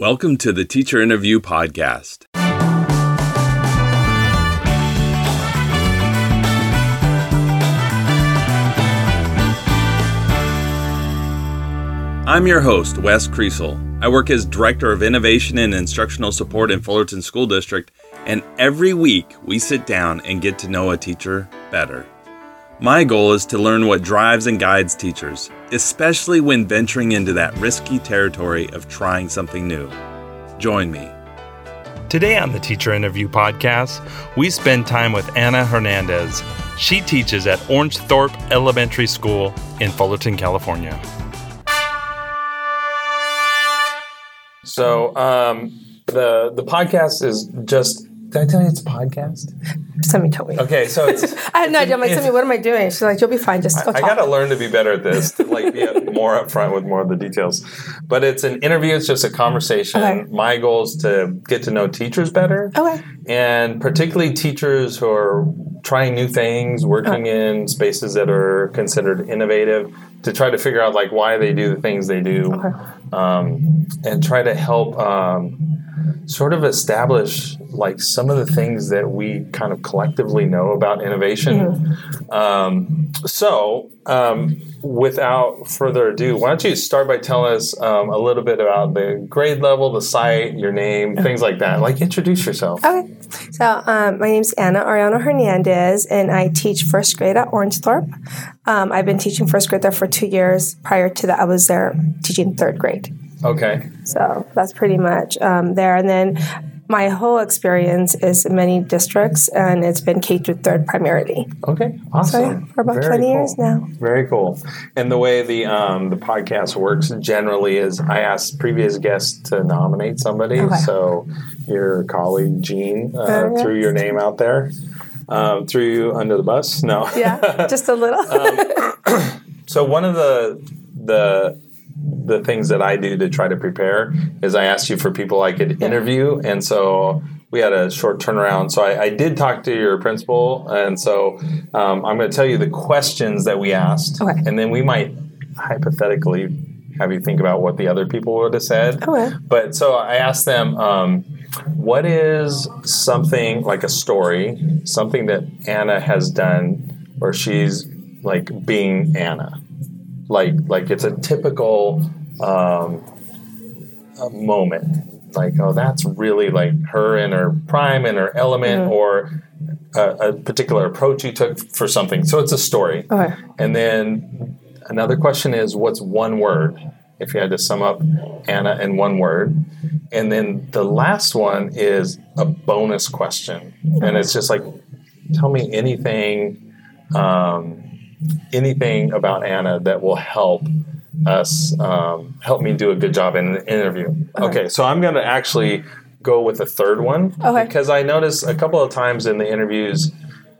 Welcome to the Teacher Interview Podcast. I'm your host, Wes Creasel. I work as Director of Innovation and Instructional Support in Fullerton School District, and every week we sit down and get to know a teacher better. My goal is to learn what drives and guides teachers, especially when venturing into that risky territory of trying something new. Join me. Today on the Teacher Interview Podcast, we spend time with Anna Hernandez. She teaches at Orange Thorpe Elementary School in Fullerton, California. So the podcast is just... Did I tell you it's a podcast? Sumi told me. Okay, so it's... I had no idea. I'm like, Sumi, what am I doing? She's like, you'll be fine. Just go talk. I got to learn to be better at this, to like be more upfront with more of the details. But it's an interview. It's just a conversation. Okay. My goal is to get to know teachers better. Okay. And particularly teachers who are trying new things, working in spaces that are considered innovative, to try to figure out like why they do the things they do. Okay. And try to help... sort of establish like some of the things that we kind of collectively know about innovation. Mm-hmm. Without further ado, why don't you start by telling us a little bit about the grade level, the site, your name, things like that. Like, introduce yourself. Okay. So my name's Anna Ariana Hernandez, and I teach first grade at Orange Thorpe. I've been teaching first grade there for 2 years. Prior to that, I was there teaching third grade. Okay. So that's pretty much there. And then my whole experience is in many districts, and it's been K through third primarily. Okay, awesome. So, for about 20 years now. Very cool. And the way the podcast works generally is I ask previous guests to nominate somebody. Okay. So your colleague, Jean, threw your name out there. Threw you under the bus? No. Yeah, just a little. So one of the things that I do to try to prepare is I asked you for people I could interview. And so we had a short turnaround. So I did talk to your principal. And so I'm going to tell you the questions that we asked. Okay. And then we might hypothetically have you think about what the other people would have said. Okay. But so I asked them, what is something like a story, something that Anna has done or she's like being Anna? Like it's a typical moment. Like, oh, that's really like her in her prime, in her element, mm-hmm. or a particular approach you took for something. So it's a story. Okay. And then another question is, what's one word? If you had to sum up Anna in one word. And then the last one is a bonus question. Mm-hmm. And it's just like, tell me anything about Anna that will help us, help me do a good job in the interview. Okay, so I'm going to actually go with the third one because I noticed a couple of times in the interviews,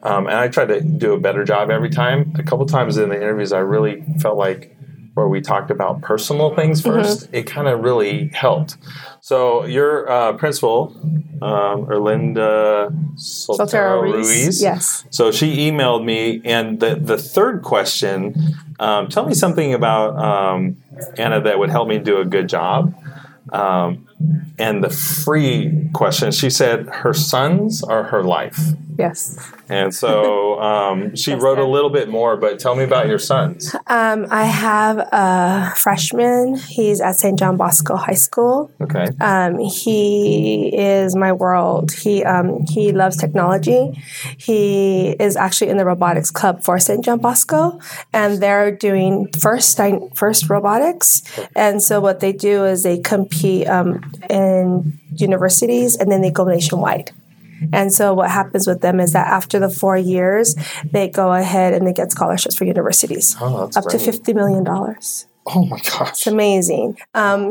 and I try to do a better job every time. A couple times in the interviews, I really felt like where we talked about personal things first, mm-hmm. it kind of really helped. So your principal, Erlinda Soltero-Ruiz. Yes. So she emailed me, and the third question, tell me something about Anna that would help me do a good job. And the free question, she said her sons are her life. Yes. And so she wrote a little bit more, but tell me about your sons. I have a freshman. He's at St. John Bosco High School. Okay. He is my world. He loves technology. He is actually in the robotics club for St. John Bosco, and they're doing FIRST Robotics. And so what they do is they compete in universities, and then they go nationwide. And so what happens with them is that after the 4 years, they go ahead and they get scholarships for universities, up to $50 million. Oh, my gosh. It's amazing.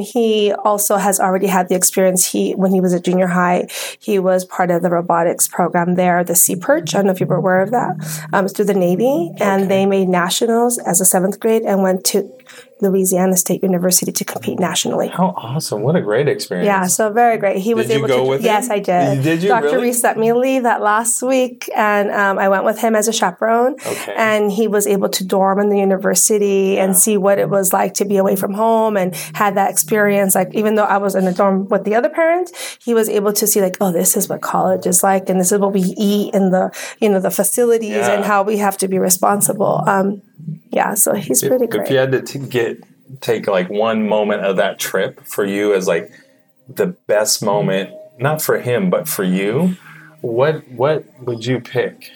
He also has already had the experience. When he was at junior high, he was part of the robotics program there, the Sea Perch. I don't know if you were aware of that. It's through the Navy, and they made nationals as a 7th grade and went to Louisiana State University to compete nationally. How awesome. What a great experience. Yeah, so very great. He was able to. Did you go with him? Yes, I did. Did you? Dr. Really? Reese let me leave that last week, and I went with him as a chaperone. Okay. And he was able to dorm in the university and see what it was like to be away from home and had that experience. Like, even though I was in a dorm with the other parent, he was able to see, like, oh, this is what college is like, and this is what we eat in the, you know, the facilities and how we have to be responsible. Yeah, so he's pretty great. If you had to take like one moment of that trip for you as like the best moment, not for him but for you, what would you pick?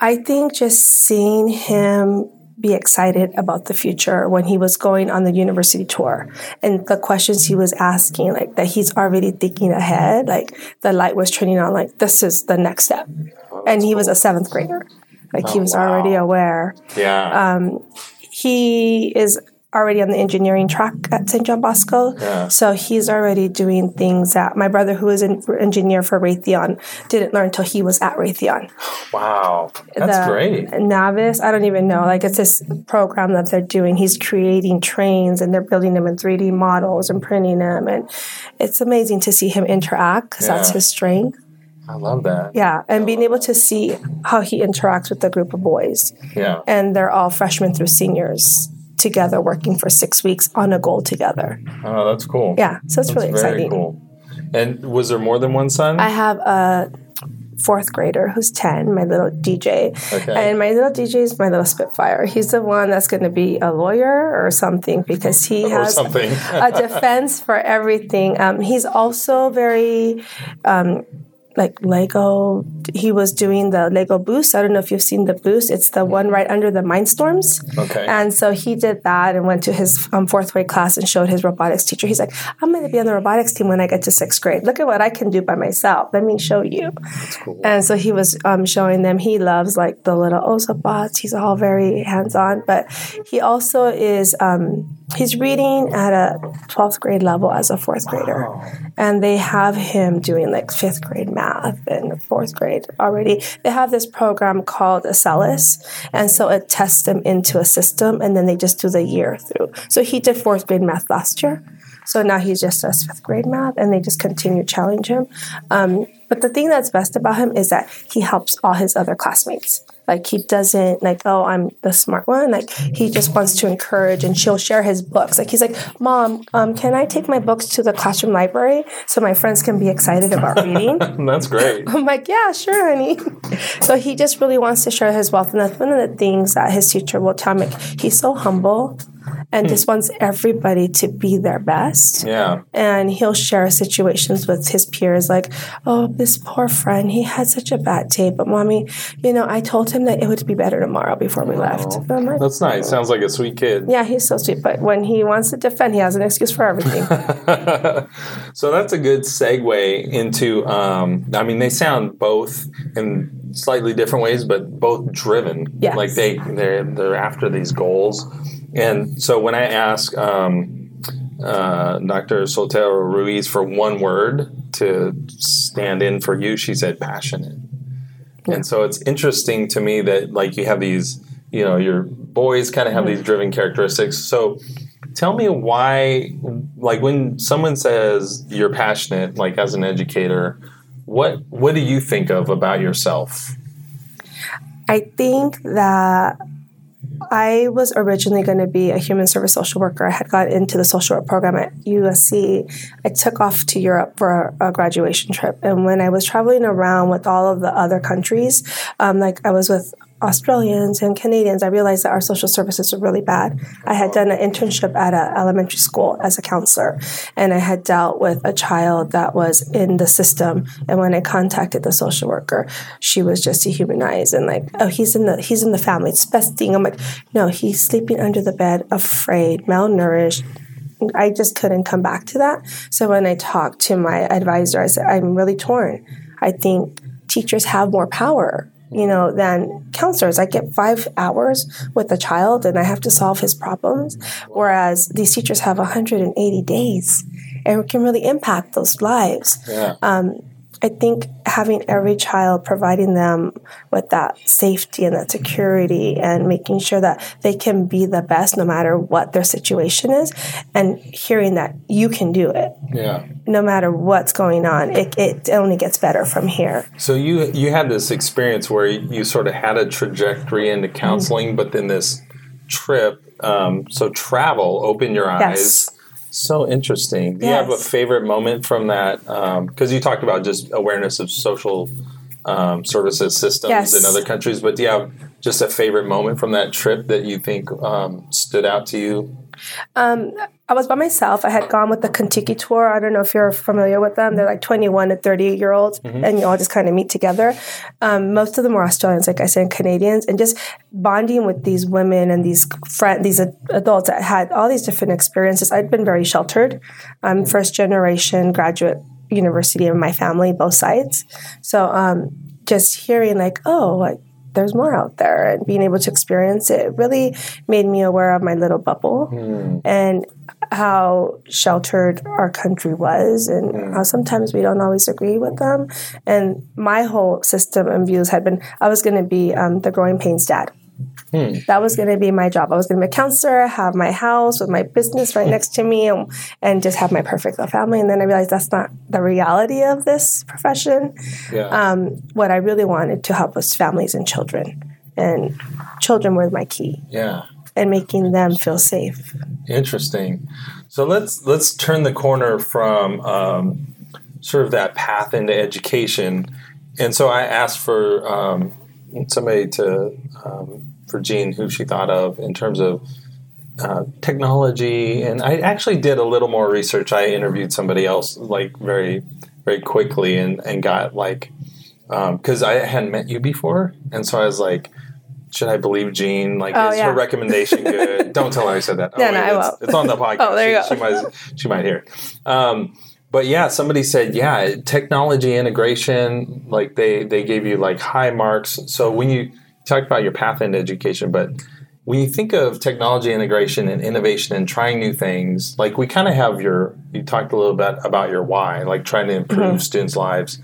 I think just seeing him be excited about the future when he was going on the university tour, and the questions he was asking, like that he's already thinking ahead, like the light was turning on, like this is the next step. And he was a seventh grader. Like, he was already aware. Yeah. He is already on the engineering track at St. John Bosco. Yeah. So he's already doing things that my brother, who is an engineer for Raytheon, didn't learn until he was at Raytheon. Wow. That's great. Novice, I don't even know. Like, it's this program that they're doing. He's creating trains, and they're building them in 3D models and printing them. And it's amazing to see him interact, because that's his strength. I love that. Yeah, and being able to see how he interacts with the group of boys. Yeah. And they're all freshmen through seniors together, working for 6 weeks on a goal together. Oh, that's cool. Yeah, so it's really exciting. Very cool. And was there more than one son? I have a fourth grader who's 10, my little DJ. Okay. And my little DJ is my little Spitfire. He's the one that's going to be a lawyer or something, because he has a defense for everything. He's also very... like Lego, he was doing the Lego Boost. I don't know if you've seen the Boost. It's the one right under the Mindstorms. Okay. And so he did that and went to his fourth grade class and showed his robotics teacher. He's like, I'm going to be on the robotics team when I get to sixth grade. Look at what I can do by myself. Let me show you. That's cool. And so he was showing them. He loves like the little Ozobots. He's all very hands-on, but he also is, he's reading at a 12th grade level as a fourth grader. Wow. And they have him doing like fifth grade math. In fourth grade already. They have this program called Acellus, and so it tests them into a system, and then they just do the year through. So he did fourth grade math last year, so now he just does fifth grade math, and they just continue to challenge him. But the thing that's best about him is that he helps all his other classmates. Like, he doesn't, like, oh, I'm the smart one. Like, he just wants to encourage, and she'll share his books. Like, he's like, Mom, can I take my books to the classroom library so my friends can be excited about reading? That's great. I'm like, yeah, sure, honey. So he just really wants to share his wealth. And that's one of the things that his teacher will tell me. He's so humble and just wants everybody to be their best. Yeah. And he'll share situations with his peers, like, oh, this poor friend, he had such a bad day. But, Mommy, you know, I told him that it would be better tomorrow before we left. Like, that's nice. Sounds like a sweet kid. Yeah, he's so sweet. But when he wants to defend, he has an excuse for everything. So that's a good segue into, I mean, they sound both in slightly different ways, but both driven. Yes. Like, they're after these goals. And so when I ask Dr. Soltero-Ruiz for one word to stand in for you, she said passionate. Yeah. And so it's interesting to me that, like, you have these, you know, your boys kind of have these driven characteristics. So tell me why, like, when someone says you're passionate, like as an educator, what do you think of about yourself? I think that I was originally going to be a human service social worker. I had got into the social work program at USC. I took off to Europe for a graduation trip. And when I was traveling around with all of the other countries, like I was with Australians and Canadians, I realized that our social services are really bad. I had done an internship at an elementary school as a counselor, and I had dealt with a child that was in the system. And when I contacted the social worker, she was just dehumanized and like, oh, he's in the family. It's the best thing. I'm like, no, he's sleeping under the bed, afraid, malnourished. I just couldn't come back to that. So when I talked to my advisor, I said, I'm really torn. I think teachers have more power, you know, than counselors. I get 5 hours with a child and I have to solve his problems, whereas these teachers have 180 days and can really impact those lives. Yeah. I think having every child, providing them with that safety and that security and making sure that they can be the best no matter what their situation is, and hearing that you can do it. Yeah. No matter what's going on, it only gets better from here. So you had this experience where you sort of had a trajectory into counseling, mm-hmm. but then this trip, so travel, open your eyes. Yes. So interesting. Do you have a favorite moment from that? Because you talked about just awareness of social services systems in other countries, but do you have just a favorite moment from that trip that you think stood out to you? I was by myself. I had gone with the Contiki tour. I don't know if you're familiar with them. They're like 21 to 30-year-olds, mm-hmm. and you all just kind of meet together. Most of them were Australians, like I said, and Canadians, and just bonding with these women and these adults that had all these different experiences. I'd been very sheltered. I'm first-generation graduate university in my family, both sides. So just hearing like, oh, like, there's more out there, and being able to experience it really made me aware of my little bubble and how sheltered our country was, and how sometimes we don't always agree with them. And my whole system and views had been, I was going to be the growing pains dad. That was going to be my job. I was going to be a counselor, have my house with my business right next to me, and just have my perfect little family. And then I realized that's not the reality of this profession. Yeah. What I really wanted to help was families and children were my key. Yeah. And making them feel safe. Interesting. So let's turn the corner from sort of that path into education. And so I asked for somebody to for Jean, who she thought of in terms of technology. And I actually did a little more research. I interviewed somebody else like very, very quickly and got like, because I hadn't met you before. And so I was like, should I believe Jean? Like, is her recommendation good? Don't tell her I said that. No, I won't. It's on the podcast. Oh, there you go. She might hear it. But yeah, somebody said, technology integration, like they gave you like high marks. So when you talk about your path into education, but when you think of technology integration and innovation and trying new things, like we kind of have you talked a little bit about your why, like trying to improve students' lives,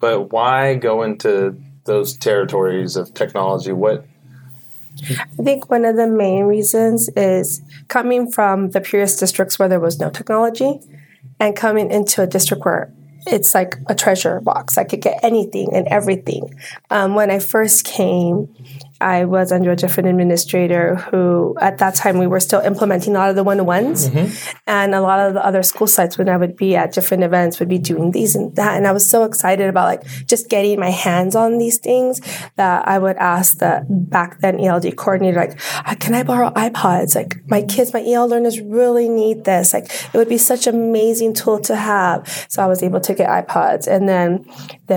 but why go into those territories of technology? I think one of the main reasons is coming from the previous districts where there was no technology, and coming into a district where it's like a treasure box. I could get anything and everything. When I first came, I was under a different administrator who, at that time, we were still implementing a lot of the one-to-ones. Mm-hmm. And a lot of the other school sites, when I would be at different events, would be doing these and that. And I was so excited about like just getting my hands on these things that I would ask the back then ELD coordinator, like, can I borrow iPods? Like, my EL learners really need this. Like, it would be such an amazing tool to have. So I was able to get iPods, and then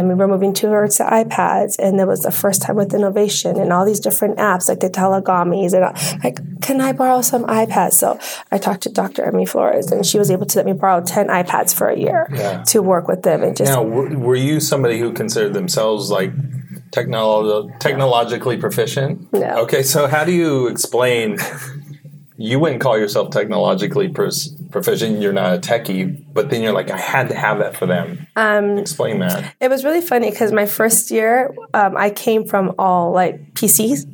we were moving towards the iPads, and that was the first time with innovation and all these different apps like the telegomies, and I'm like, can I borrow some iPads? So I talked to Dr. Emi Flores, and she was able to let me borrow 10 iPads for a year to work with them. And just now, were you somebody who considered themselves like technologically proficient? No. Okay, so how do you explain? You wouldn't call yourself technologically proficient. You're not a techie, but then you're like, I had to have that for them. Explain that. It was really funny because my first year, I came from all like PC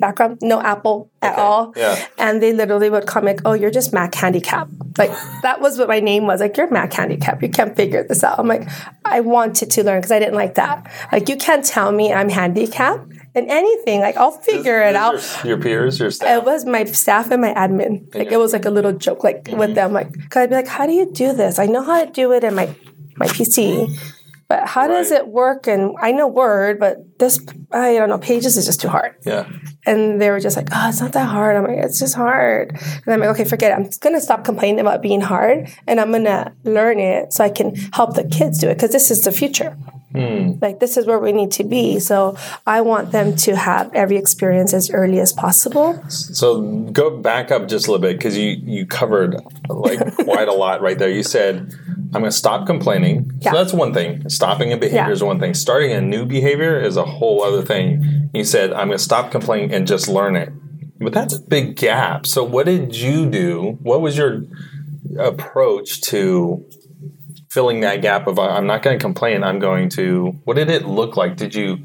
background, no Apple at all. Yeah. And they literally would come like, oh, you're just Mac handicap. Like, that was what my name was. Like, you're Mac handicap. You can't figure this out. I'm like, I wanted to learn because I didn't like that. Like, you can't tell me I'm handicapped in anything. Like, I'll figure it out. Your peers, your staff? It was my staff and my admin. Like, it was like a little joke, like with them. Like, because I'd be like, how do you do this? I know how to do it in my PC. But how does it work? And I know Word, but this, I don't know, Pages is just too hard. Yeah. And they were just like, oh, it's not that hard. I'm like, it's just hard. And I'm like, okay, forget it. I'm going to stop complaining about being hard, and I'm going to learn it so I can help the kids do it, because this is the future. Like, this is where we need to be. So I want them to have every experience as early as possible. So go back up just a little bit, because you covered like quite a lot right there. You said, I'm going to stop complaining. Yeah. So that's one thing. Stopping a behavior is one thing. Starting a new behavior is a whole other thing. You said, I'm going to stop complaining and just learn it. But that's a big gap. So what did you do? What was your approach to filling that gap of I'm not going to complain. I'm going to, what did it look like? Did you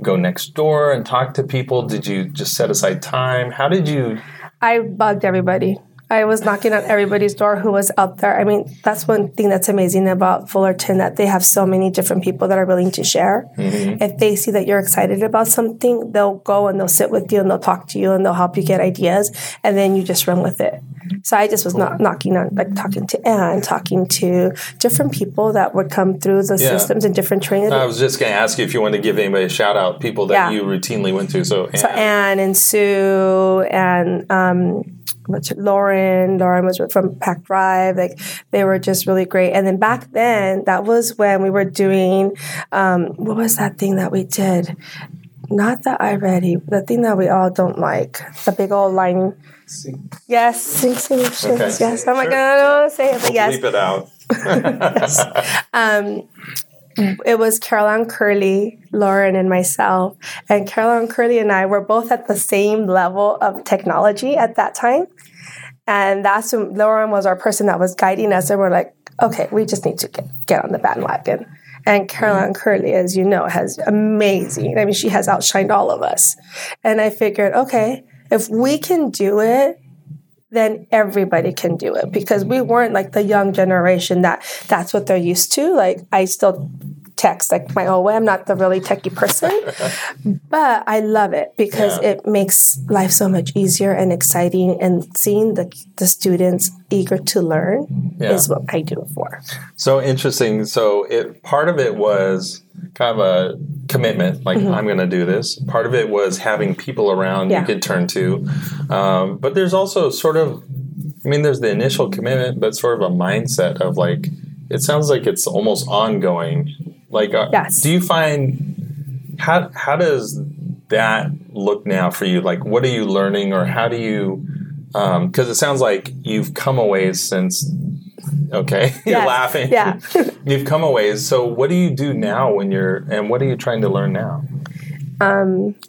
go next door and talk to people? Did you just set aside time? How did you? I bugged everybody. I was knocking on everybody's door who was out there. I mean, that's one thing that's amazing about Fullerton, that they have so many different people that are willing to share. Mm-hmm. If they see that you're excited about something, they'll go and they'll sit with you and they'll talk to you and they'll help you get ideas. And then you just run with it. So I just was not knocking on, like talking to Anne, talking to different people that would come through the systems and different training. I was just going to ask you if you wanted to give anybody a shout out, people that you routinely went to. So Anne and Sue and... Lauren was from Pac Drive. Like, they were just really great. And then back then, that was when we were doing, what was that thing that we did? Not the iReady, the thing that we all don't like, the big old line. Sync. Yes, sync solutions. Okay. Yes, I'm like, sure. I don't say it, but we'll yes. Bleep it out. Yes. It was Caroline Curley, Lauren, and myself. And Caroline Curley and I were both at the same level of technology at that time. And that's when Lauren was our person that was guiding us. And we're like, okay, we just need to get on the bandwagon. And Caroline Curley, as you know, has amazing. I mean, she has outshined all of us. And I figured, okay, if we can do it, then everybody can do it, because we weren't like the young generation that's what they're used to. Like, I still text like my own way. I'm not the really techie person, but I love it because it makes life so much easier and exciting, and seeing the students eager to learn is what I do it for. So interesting. So part of it was kind of a commitment, like I'm going to do this. Part of it was having people around you could turn to. But there's also sort of, I mean, there's the initial commitment, but sort of a mindset of like, it sounds like it's almost ongoing. Like, do you find, how does that look now for you? Like, what are you learning, or how do you, because it sounds like you've come a ways since... Okay, yes. You're laughing. Yeah. You've come a ways. So what do you do now and what are you trying to learn now?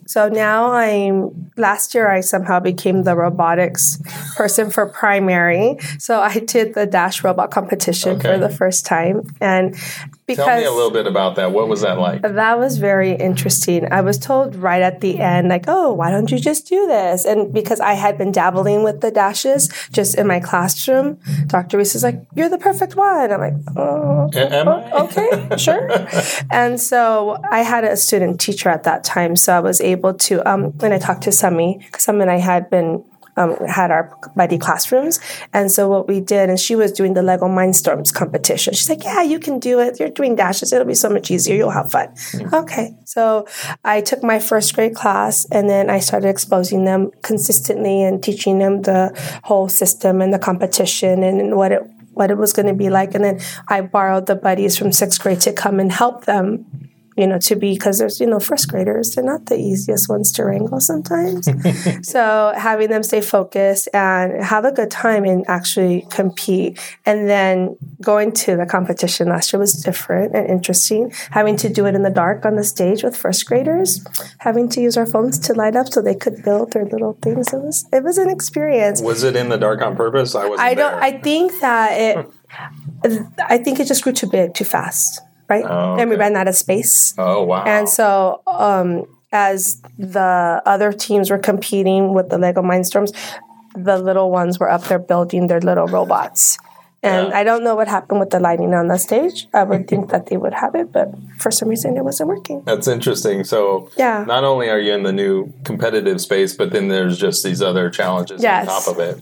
So now last year I somehow became the robotics person for primary. So I did the Dash robot competition for the first time. And tell me a little bit about that. What was that like? That was very interesting. I was told right at the end, like, oh, why don't you just do this? And because I had been dabbling with the dashes just in my classroom, Dr. Reese is like, you're the perfect one. I'm like, oh, okay, sure. And so I had a student teacher at that time. So I was able to, when I talked to Sumi, because Sumi and I had been had our buddy classrooms. And so what we did, and she was doing the Lego Mindstorms competition. She's like, yeah, you can do it. You're doing dashes. It'll be so much easier. You'll have fun. Mm-hmm. Okay. So I took my first grade class, and then I started exposing them consistently and teaching them the whole system and the competition and what it was going to be like. And then I borrowed the buddies from sixth grade to come and help them, because there's, first graders, they're not the easiest ones to wrangle sometimes. So having them stay focused and have a good time and actually compete. And then going to the competition last year was different and interesting. Having to do it in the dark on the stage with first graders, having to use our phones to light up so they could build their little things. It was an experience. Was it in the dark on purpose? I think that it just grew too big, too fast. Right? Oh, okay. And we ran out of space. Oh, wow. And so as the other teams were competing with the Lego Mindstorms, the little ones were up there building their little robots. And I don't know what happened with the lighting on the stage. I would think that they would have it, but for some reason it wasn't working. That's interesting. So not only are you in the new competitive space, but then there's just these other challenges on top of it.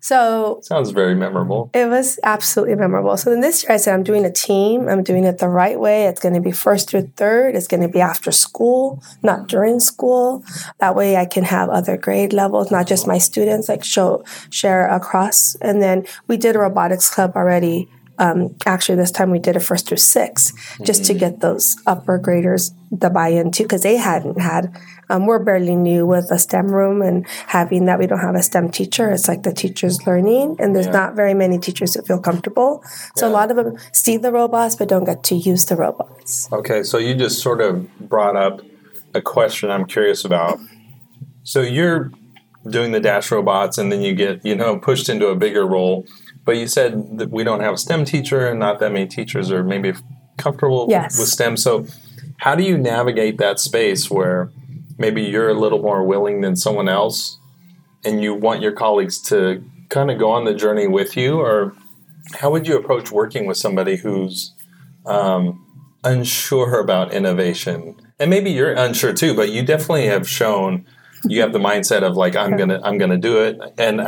So sounds very memorable. It was absolutely memorable. So then this year I said, I'm doing a team. I'm doing it the right way. It's going to be first through third. It's going to be after school, not during school. That way I can have other grade levels, not just my students, like share across. And then we did a robotics club already. Actually, this time we did a first through six, just to get those upper graders the buy-in too, because they hadn't had. We're barely new with a STEM room, and having that we don't have a STEM teacher. It's like the teacher's learning, and there's not very many teachers who feel comfortable. So a lot of them see the robots but don't get to use the robots. Okay, so you just sort of brought up a question I'm curious about. So you're doing the Dash robots, and then you get pushed into a bigger role. But you said that we don't have a STEM teacher and not that many teachers are maybe comfortable with STEM. So how do you navigate that space where maybe you're a little more willing than someone else and you want your colleagues to kind of go on the journey with you? Or how would you approach working with somebody who's unsure about innovation? And maybe you're unsure too, but you definitely have shown you have the mindset of like, I'm gonna do it. And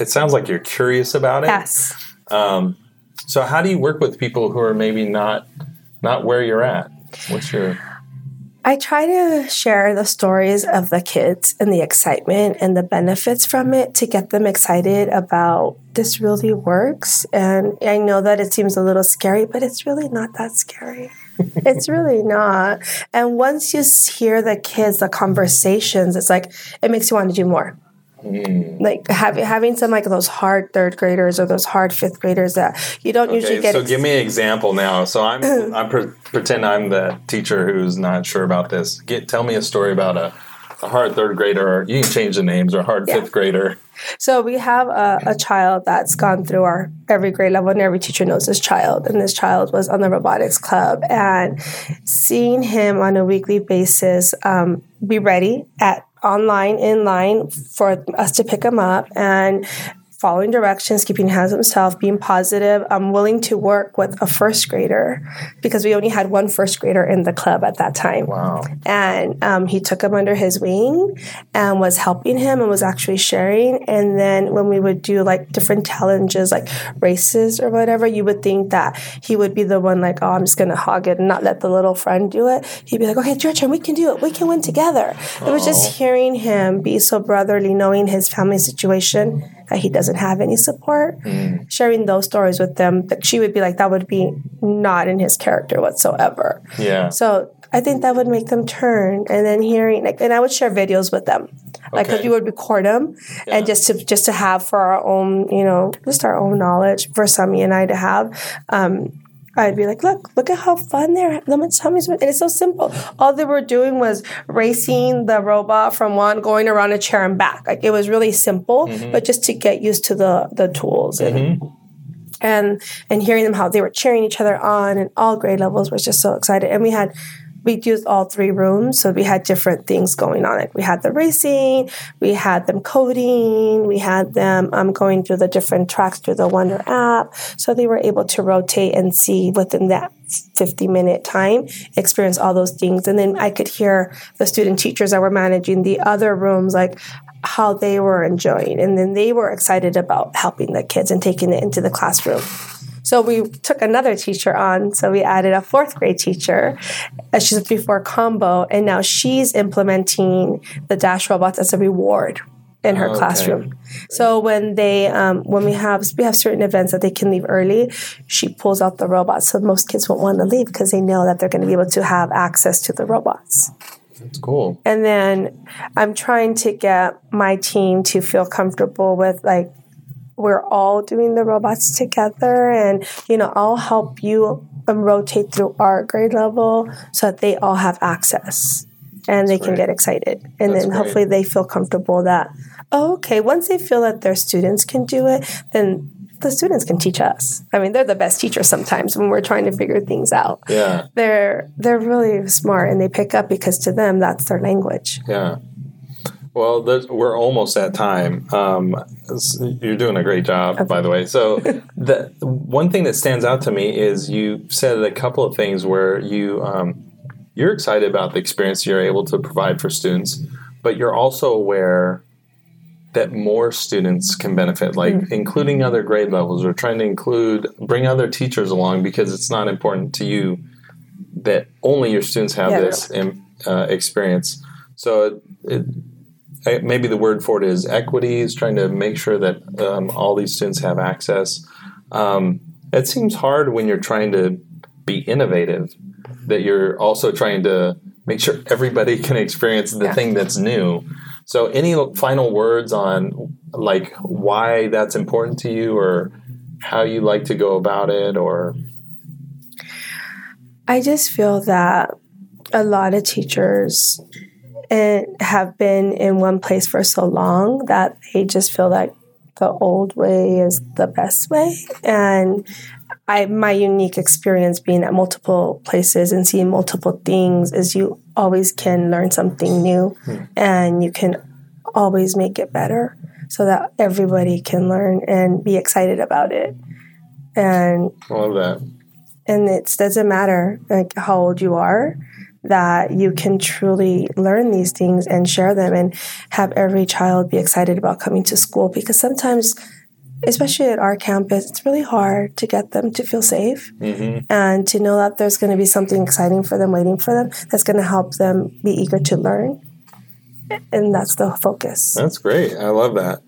it sounds like you're curious about it. Yes. So how do you work with people who are maybe not where you're at? I try to share the stories of the kids and the excitement and the benefits from it to get them excited about this really works. And I know that it seems a little scary, but it's really not that scary. It's really not. And once you hear the kids, the conversations, it's like, it makes you want to do more. Like having some like those hard third graders or those hard fifth graders that you don't usually get. So give me an example now. So I pretend I'm the teacher who's not sure about this. Tell me a story about a hard third grader. Or you can change the names, or hard fifth grader. So we have a child that's gone through every grade level, and every teacher knows this child. And this child was on the robotics club, and seeing him on a weekly basis be ready in line for us to pick him up and following directions, keeping hands on himself, being positive. I'm willing to work with a first grader because we only had one first grader in the club at that time. Wow. And he took him under his wing and was helping him and was actually sharing. And then when we would do like different challenges, like races or whatever, you would think that he would be the one like, oh, I'm just going to hog it and not let the little friend do it. He'd be like, okay, it's your turn. We can do it. We can win together. It was just hearing him be so brotherly, knowing his family situation, that he doesn't have any support, sharing those stories with them, that she would be like, that would be not in his character whatsoever. Yeah. So I think that would make them turn. And then hearing, like, and I would share videos with them. Like, if you would record them and just to have for our own, you know, just our own knowledge for Sumi and I to have, I'd be like, look at how fun they're having. And it's so simple. All they were doing was racing the robot from one, going around a chair and back. Like, it was really simple, but just to get used to the tools and hearing them how they were cheering each other on, and all grade levels was just so excited. And we used all three rooms, so we had different things going on. Like, we had the racing, we had them coding, we had them going through the different tracks through the Wonder app. So they were able to rotate and see within that 50-minute time, experience all those things. And then I could hear the student teachers that were managing the other rooms, like how they were enjoying. And then they were excited about helping the kids and taking it into the classroom. So we took another teacher on. So we added a fourth grade teacher. She's a 3-4 combo. And now she's implementing the Dash robots as a reward in her classroom. So when they, when we have certain events that they can leave early, she pulls out the robots. So most kids won't want to leave because they know that they're going to be able to have access to the robots. That's cool. And then I'm trying to get my team to feel comfortable with, like, we're all doing the robots together, and, you know, I'll help you rotate through our grade level so that they all have access and they can get excited. And then hopefully they feel comfortable that, once they feel that their students can do it, then the students can teach us. I mean, they're the best teachers sometimes when we're trying to figure things out. Yeah. They're really smart, and they pick up because to them, that's their language. Yeah. Well, we're almost at time. You're doing a great job, by the way. So the one thing that stands out to me is you said a couple of things where you're excited about the experience you're able to provide for students, but you're also aware that more students can benefit, like including other grade levels, or trying to bring other teachers along, because it's not important to you that only your students have this experience. So maybe the word for it is equity, is trying to make sure that all these students have access. It seems hard when you're trying to be innovative, that you're also trying to make sure everybody can experience the thing that's new. So any final words on, like, why that's important to you, or how you like to go about it? Or I just feel that a lot of teachers have been in one place for so long that they just feel like the old way is the best way. And my unique experience being at multiple places and seeing multiple things is you always can learn something new and you can always make it better so that everybody can learn and be excited about it. And I love that. And it doesn't matter like how old you are, that you can truly learn these things and share them and have every child be excited about coming to school, because sometimes, especially at our campus, it's really hard to get them to feel safe and to know that there's going to be something exciting for them waiting for them that's going to help them be eager to learn. And that's the focus. That's great. I love that.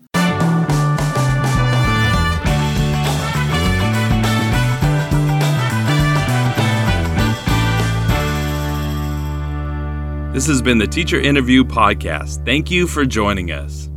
This has been the Teacher Interview Podcast. Thank you for joining us.